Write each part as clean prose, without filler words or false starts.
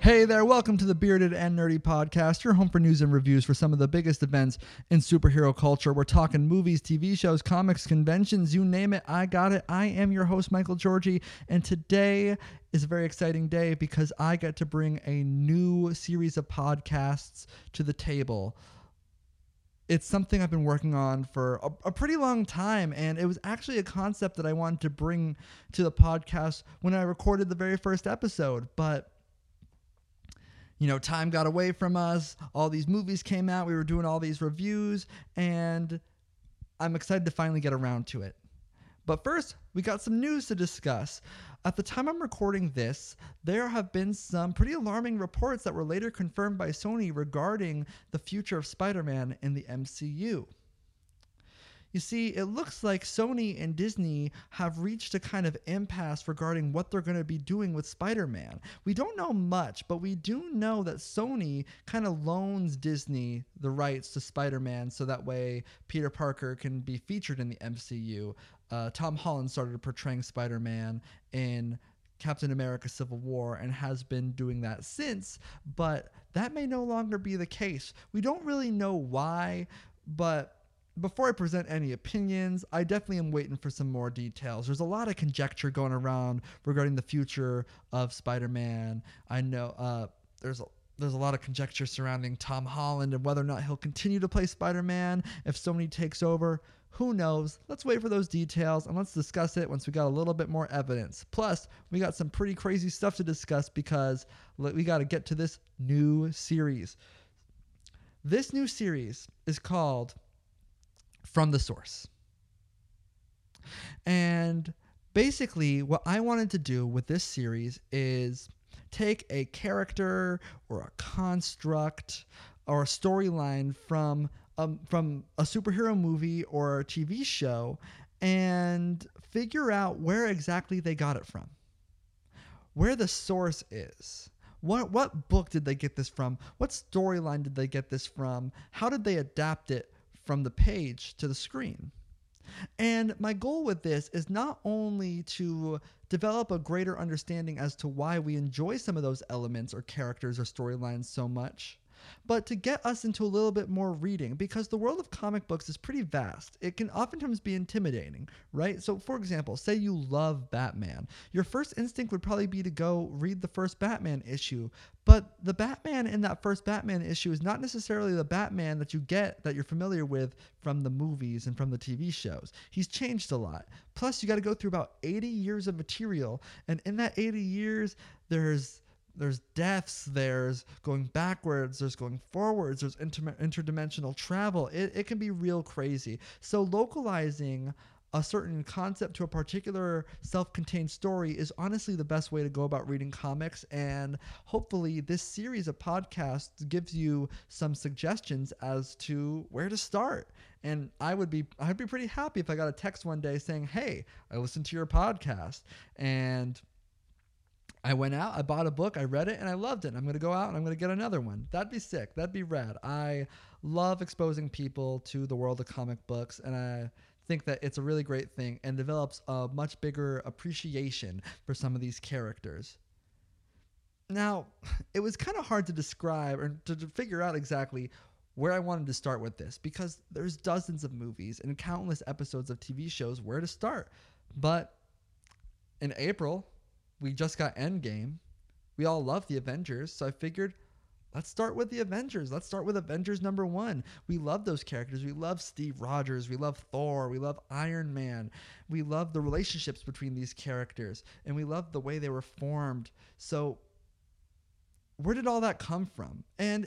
Hey there, welcome to the Bearded and Nerdy podcast, your home for news and reviews for some of the biggest events in superhero culture. We're talking movies, TV shows, comics, conventions, you name it, I got it. I am your host, Michael Georgi, and today is a very exciting day because I get to bring a new series of podcasts to the table. It's something I've been working on for a pretty long time, and it was actually a concept that I wanted to bring to the podcast when I recorded the very first episode, but you know, time got away from us. All these movies came out. We were doing all these reviews, and I'm excited to finally get around to it. But first, we got some news to discuss. At the time I'm recording this, there have been some pretty alarming reports that were later confirmed by Sony regarding the future of Spider-Man in the MCU. You see, it looks like Sony and Disney have reached a kind of impasse regarding what they're going to be doing with Spider-Man. We don't know much, but we do know that Sony kind of loans Disney the rights to Spider-Man so that way Peter Parker can be featured in the MCU. Tom Holland started portraying Spider-Man in Captain America: Civil War and has been doing that since, but that may no longer be the case. We don't really know why, but before I present any opinions, I definitely am waiting for some more details. There's a lot of conjecture going around regarding the future of Spider-Man. I know there's a lot of conjecture surrounding Tom Holland and whether or not he'll continue to play Spider-Man if Sony takes over. Who knows? Let's wait for those details and let's discuss it once we got a little bit more evidence. Plus, we got some pretty crazy stuff to discuss because we got to get to this new series. This new series is called From the Source. And basically what I wanted to do with this series is take a character or a construct or a storyline from a superhero movie or a TV show and figure out where exactly they got it from, where the source is. What book did they get this from? What storyline did they get this from? How did they adapt it from the page to the screen? And my goal with this is not only to develop a greater understanding as to why we enjoy some of those elements or characters or storylines so much, but to get us into a little bit more reading, because the world of comic books is pretty vast. It can oftentimes be intimidating, right? So for example, say you love Batman. Your first instinct would probably be to go read the first Batman issue, but the Batman in that first Batman issue is not necessarily the Batman that you get, that you're familiar with from the movies and from the TV shows. He's changed a lot. Plus, you got to go through about 80 years of material, and in that 80 years, there's deaths, there's going backwards, there's going forwards, there's interdimensional travel. It can be real crazy. So localizing a certain concept to a particular self-contained story is honestly the best way to go about reading comics. And hopefully this series of podcasts gives you some suggestions as to where to start. And I'd be pretty happy if I got a text one day saying, "Hey, I listened to your podcast and I went out, I bought a book, I read it, and I loved it. I'm going to go out and I'm going to get another one." That'd be sick. That'd be rad. I love exposing people to the world of comic books, and I think that it's a really great thing and develops a much bigger appreciation for some of these characters. Now, it was kind of hard to describe or to figure out exactly where I wanted to start with this because there's dozens of movies and countless episodes of TV shows where to start. But in April, we just got Endgame. We all love the Avengers, so I figured let's start with the Avengers. Let's start with Avengers number 1. We love those characters. We love Steve Rogers. We love Thor. We love Iron Man. We love the relationships between these characters, and we love the way they were formed. So where did all that come from? And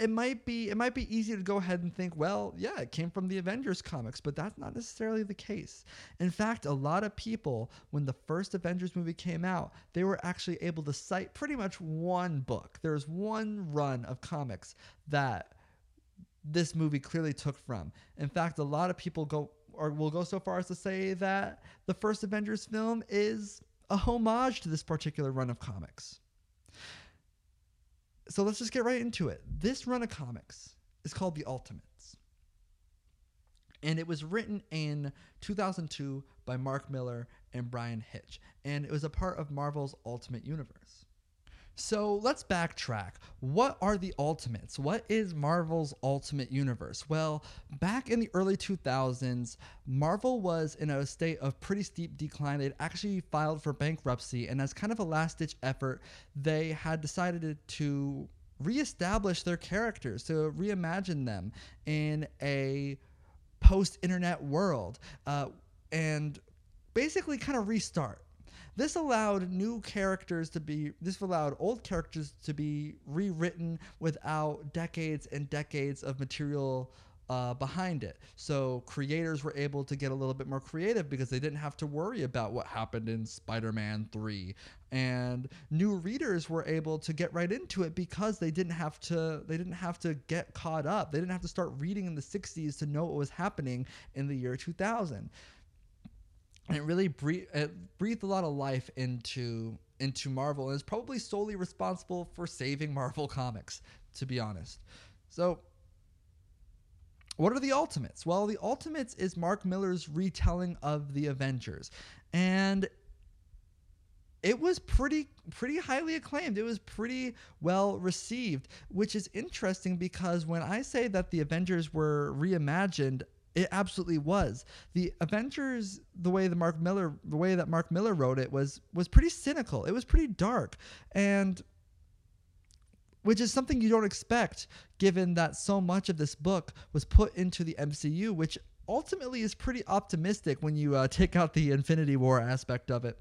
it might be easy to go ahead and think, well, yeah, it came from the Avengers comics, but that's not necessarily the case. In fact, a lot of people, when the first Avengers movie came out, they were actually able to cite pretty much one book. There's one run of comics that this movie clearly took from. In fact, a lot of people go or will go so far as to say that the first Avengers film is a homage to this particular run of comics. So let's just get right into it. This run of comics is called The Ultimates. And it was written in 2002 by Mark Millar and Bryan Hitch. And it was a part of Marvel's Ultimate Universe. So let's backtrack. What are the Ultimates? What is Marvel's Ultimate Universe? Well, back in the early 2000s, Marvel was in a state of pretty steep decline. They'd actually filed for bankruptcy, and as kind of a last-ditch effort, they had decided to reestablish their characters, to reimagine them in a post-internet world, and basically kind of restart. This allowed old characters to be rewritten without decades and decades of material behind it. So creators were able to get a little bit more creative because they didn't have to worry about what happened in Spider-Man 3. And new readers were able to get right into it because they didn't have to get caught up. They didn't have to start reading in the 60s to know what was happening in the year 2000. And it really breathed a lot of life into Marvel, and is probably solely responsible for saving Marvel Comics, to be honest. So what are the Ultimates? Well, the Ultimates is Mark Millar's retelling of the Avengers, and it was pretty highly acclaimed. It was pretty well received, which is interesting because when I say that the Avengers were reimagined, it absolutely was. The Avengers, the way that Mark Millar wrote it was pretty cynical. It was pretty dark, and which is something you don't expect, given that so much of this book was put into the MCU, which ultimately is pretty optimistic when you take out the Infinity War aspect of it.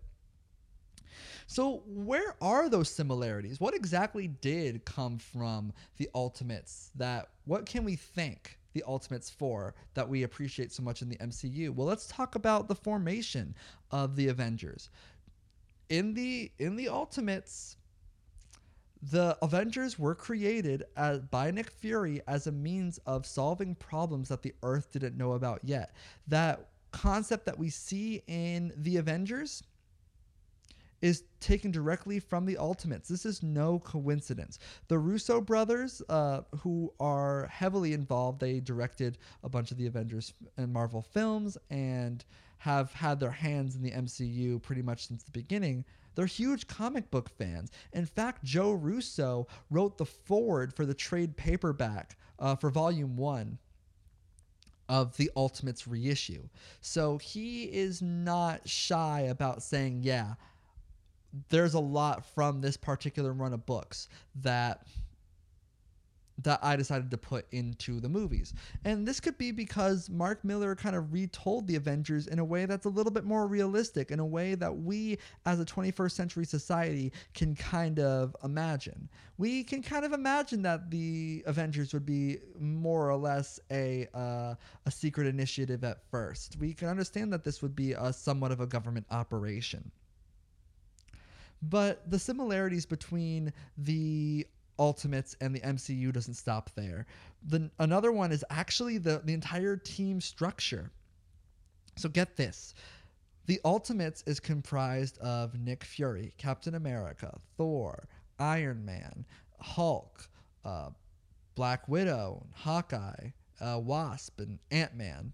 So where are those similarities? What exactly did come from the Ultimates? What can we think the Ultimates for that we appreciate so much in the MCU? Well, let's talk about the formation of the Avengers. In the Ultimates, the Avengers were created by Nick Fury as a means of solving problems that the Earth didn't know about yet. That concept that we see in the Avengers is taken directly from the Ultimates. This is no coincidence. The Russo brothers, who are heavily involved, they directed a bunch of the Avengers and Marvel films and have had their hands in the MCU pretty much since the beginning. They're huge comic book fans. In fact, Joe Russo wrote the foreword for the trade paperback for Volume 1 of the Ultimates reissue. So he is not shy about saying, yeah, there's a lot from this particular run of books that I decided to put into the movies. And this could be because Mark Millar kind of retold the Avengers in a way that's a little bit more realistic, in a way that we as a 21st century society can kind of imagine. We can kind of imagine that the Avengers would be more or less a secret initiative at first. We can understand that this would be somewhat of a government operation. But the similarities between the Ultimates and the MCU doesn't stop there. Another one is actually the entire team structure. So get this. The Ultimates is comprised of Nick Fury, Captain America, Thor, Iron Man, Hulk, Black Widow, Hawkeye, Wasp, and Ant-Man.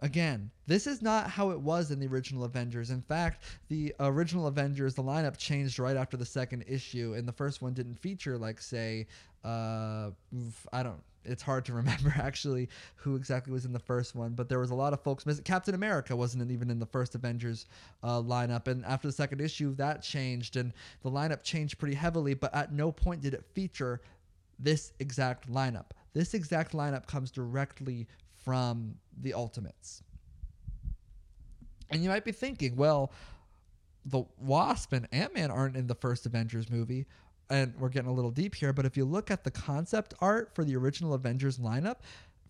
Again, this is not how it was in the original Avengers. In fact, the original Avengers, the lineup changed right after the second issue, and the first one didn't feature, like, say, it's hard to remember actually who exactly was in the first one, but there was a lot of folks missing. Captain America wasn't even in the first Avengers lineup, and after the second issue, that changed, and the lineup changed pretty heavily, but at no point did it feature this exact lineup. This exact lineup comes directly from the Ultimates. And you might be thinking, well, the Wasp and Ant-Man aren't in the first Avengers movie, and we're getting a little deep here, but if you look at the concept art for the original Avengers lineup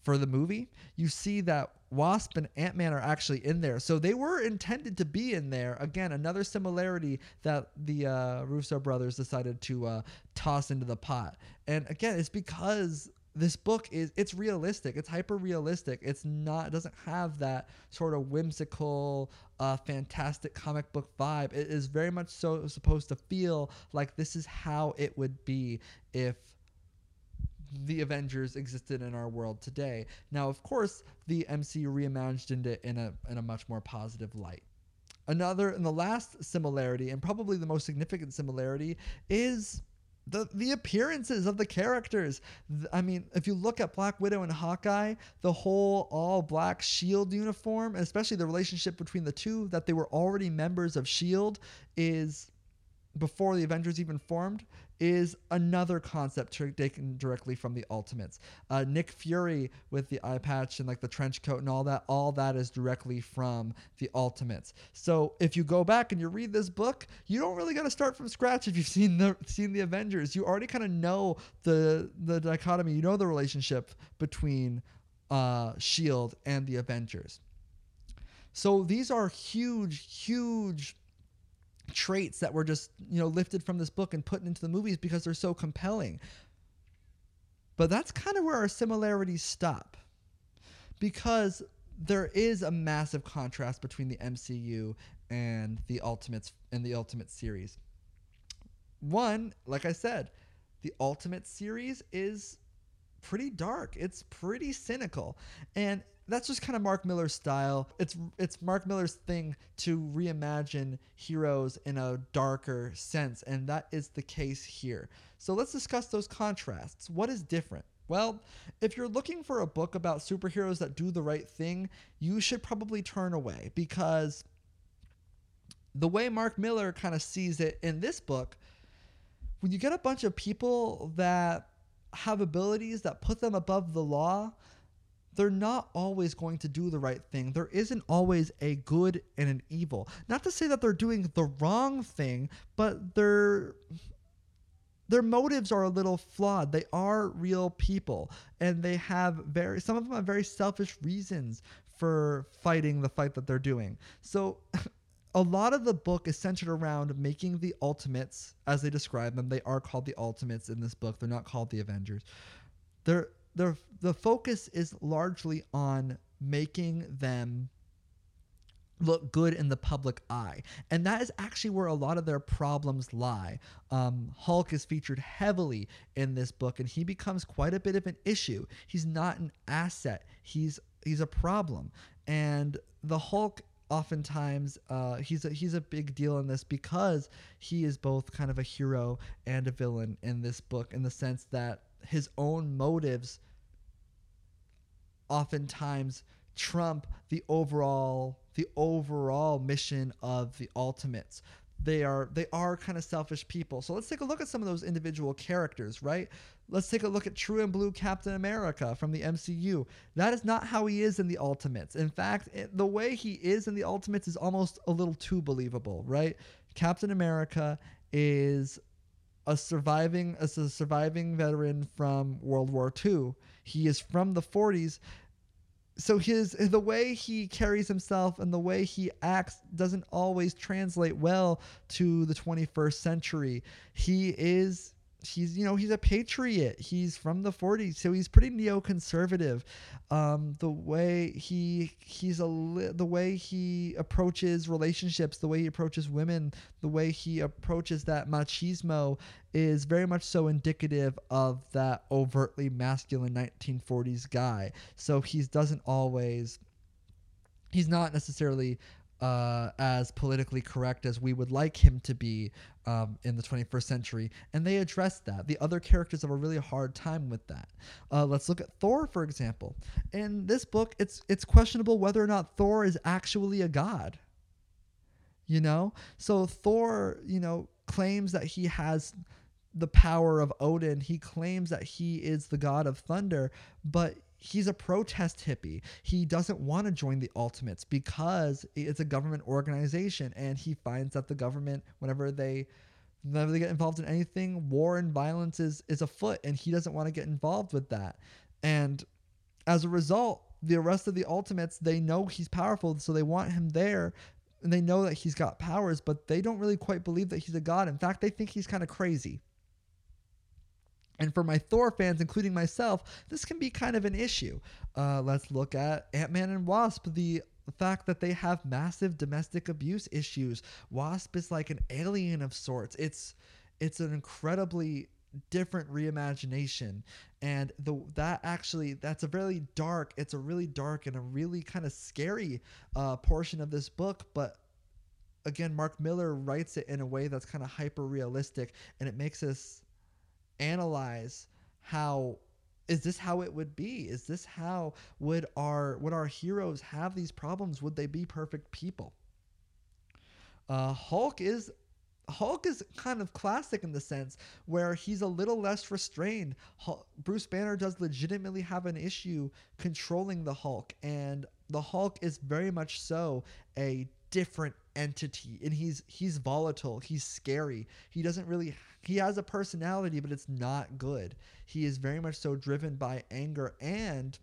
for the movie, you see that Wasp and Ant-Man are actually in there. So they were intended to be in there. Again, another similarity that the Russo brothers decided to toss into the pot. And again, it's because this book is, it's realistic. It's hyper realistic. It's not, it doesn't have that sort of whimsical, fantastic comic book vibe. It is very much so supposed to feel like this is how it would be if the Avengers existed in our world today. Now, of course, the MCU reimagined it in a much more positive light. Another, and the last similarity, and probably the most significant similarity, is the appearances of the characters. I mean, if you look at Black Widow and Hawkeye, the whole all-black S.H.I.E.L.D. uniform, and especially the relationship between the two, that they were already members of S.H.I.E.L.D., is, before the Avengers even formed, is another concept taken directly from The Ultimates. Nick Fury with the eye patch and like the trench coat and all that is directly from The Ultimates. So if you go back and you read this book, you don't really got to start from scratch if you've seen the Avengers. You already kind of know the dichotomy. You know the relationship between S.H.I.E.L.D. and the Avengers. So these are huge traits that were just, you know, lifted from this book and put into the movies because they're so compelling. But that's kind of where our similarities stop, because there is a massive contrast between the MCU and the Ultimates and the Ultimate series. One, like I said, the Ultimate series is pretty dark. It's pretty cynical, and that's just kind of Mark Millar's style. It's Mark Millar's thing to reimagine heroes in a darker sense, and that is the case here. So let's discuss those contrasts. What is different? Well, if you're looking for a book about superheroes that do the right thing, you should probably turn away, because the way Mark Millar kind of sees it in this book, when you get a bunch of people that have abilities that put them above the law, they're not always going to do the right thing. There isn't always a good and an evil. Not to say that they're doing the wrong thing, but their motives are a little flawed. They are real people, and they have some of them have very selfish reasons for fighting the fight that they're doing. So a lot of the book is centered around making the Ultimates, as they describe them. They are called the Ultimates in this book. They're not called the Avengers. The focus is largely on making them look good in the public eye. And that is actually where a lot of their problems lie. Hulk is featured heavily in this book, and he becomes quite a bit of an issue. He's not an asset. He's a problem. And the Hulk, oftentimes, he's a big deal in this, because he is both kind of a hero and a villain in this book, in the sense that his own motives oftentimes trump the overall mission of the Ultimates. They are kind of selfish people. So let's take a look at some of those individual characters, right? Let's take a look at True and Blue Captain America from the MCU. That is not how he is in the Ultimates. In fact, the way he is in the Ultimates is almost a little too believable, right? Captain America is a surviving veteran from World War II. He is from the 40s. So the way he carries himself and the way he acts doesn't always translate well to the 21st century. He's a patriot. He's from the 40s, so he's pretty neoconservative. The way he approaches relationships, the way he approaches women, the way he approaches that machismo is very much so indicative of that overtly masculine 1940s guy. So he's not necessarily as politically correct as we would like him to be in the 21st century. And they address that. The other characters have a really hard time with that. Let's look at Thor, for example. In this book, it's questionable whether or not Thor is actually a god. You know? So Thor, you know, claims that he has the power of Odin. He claims that he is the god of thunder, but he's a protest hippie. He doesn't want to join the Ultimates because it's a government organization, and he finds that the government, whenever they get involved in anything, war and violence is afoot, and he doesn't want to get involved with that. And as a result, the rest of the Ultimates, they know he's powerful, so they want him there, and they know that he's got powers, but they don't really quite believe that he's a god. In fact, they think he's kind of crazy. And for my Thor fans, including myself, this can be kind of an issue. Let's look at Ant-Man and Wasp, the fact that they have massive domestic abuse issues. Wasp is like an alien of sorts. It's an incredibly different reimagination, and that's a really dark, it's a really dark and a really kind of scary portion of this book, but again, Mark Millar writes it in a way that's kind of hyper realistic, and it makes us analyze, how is this how it would be? Is this how would our heroes have these problems? Would they be perfect people? Hulk is kind of classic in the sense where he's a little less restrained. Bruce Banner does legitimately have an issue controlling the Hulk, and the Hulk is very much so a different entity, and he's volatile, he's scary, he has a personality, but it's not good. He is very much so driven by anger and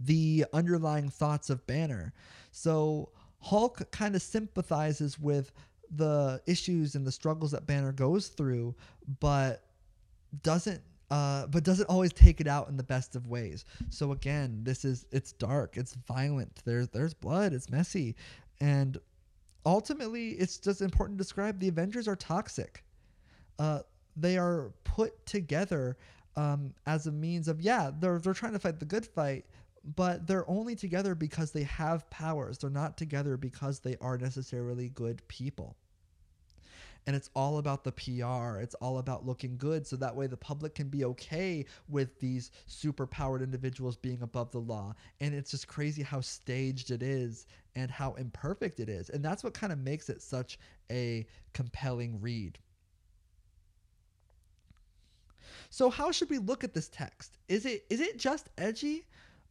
the underlying thoughts of Banner. So Hulk kind of sympathizes with the issues and the struggles that Banner goes through, but doesn't always take it out in the best of ways. So again, it's dark, it's violent, there's blood, it's messy, and ultimately it's just important to describe the Avengers are toxic. They are put together as a means of, they're trying to fight the good fight, but they're only together because they have powers. They're not together because they are necessarily good people. And it's all about the PR. It's all about looking good, so that way the public can be okay with these superpowered individuals being above the law. And it's just crazy how staged it is and how imperfect it is. And that's what kind of makes it such a compelling read. So how should we look at this text? Is it just edgy?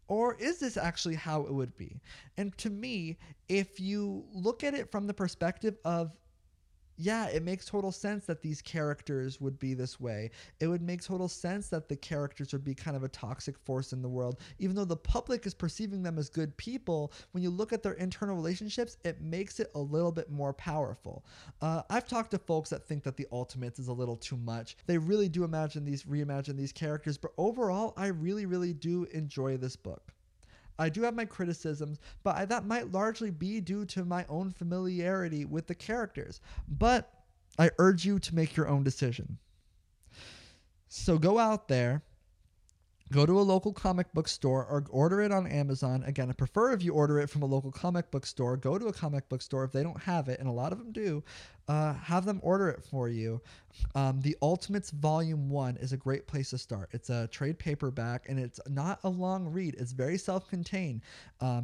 Or is this actually how it would be? And to me, if you look at it from the perspective of, it makes total sense that these characters would be this way. It would make total sense that the characters would be kind of a toxic force in the world. Even though the public is perceiving them as good people, when you look at their internal relationships, it makes it a little bit more powerful. I've talked to folks that think that The Ultimates is a little too much. They really do reimagine these characters, but overall, I really, really do enjoy this book. I do have my criticisms, but that might largely be due to my own familiarity with the characters. But I urge you to make your own decision. So go out there, go to a local comic book store, or order it on Amazon. Again, I prefer if you order it from a local comic book store. Go to a comic book store if they don't have it, and a lot of them do. Have them order it for you. The Ultimates Volume 1 is a great place to start. It's a trade paperback, and it's not a long read. It's very self-contained.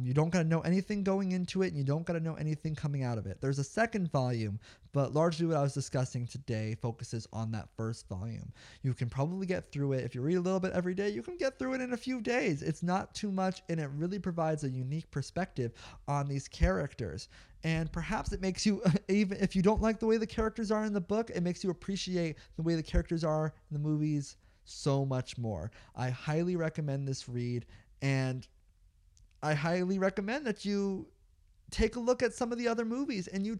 You don't got to know anything going into it, and you don't got to know anything coming out of it. There's a second volume, but largely what I was discussing today focuses on that first volume. You can probably get through it. If you read a little bit every day, you can get through it in a few days. It's not too much, and it really provides a unique perspective on these characters. And perhaps it makes you, even if you don't like the way the characters are in the book, it makes you appreciate the way the characters are in the movies so much more. I highly recommend this read, and I highly recommend that you take a look at some of the other movies and you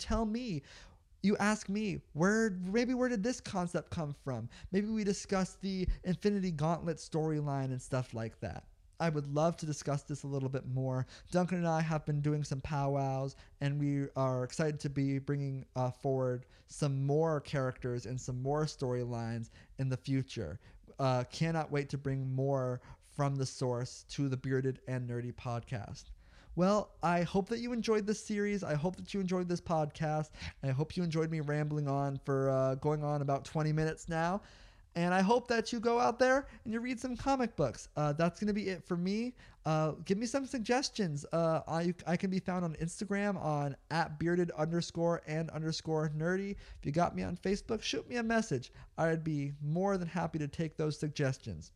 ask me, where did this concept come from? Maybe we discuss the Infinity Gauntlet storyline and stuff like that. I would love to discuss this a little bit more. Duncan and I have been doing some powwows, and we are excited to be bringing forward some more characters and some more storylines in the future. Cannot wait to bring more from the source to the Bearded and Nerdy podcast. Well, I hope that you enjoyed this series. I hope that you enjoyed this podcast. I hope you enjoyed me rambling on for going on about 20 minutes now. And I hope that you go out there and you read some comic books. That's going to be it for me. Give me some suggestions. I can be found on Instagram on @bearded_and_nerdy. If you got me on Facebook, shoot me a message. I'd be more than happy to take those suggestions.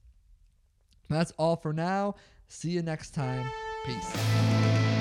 That's all for now. See you next time. Peace.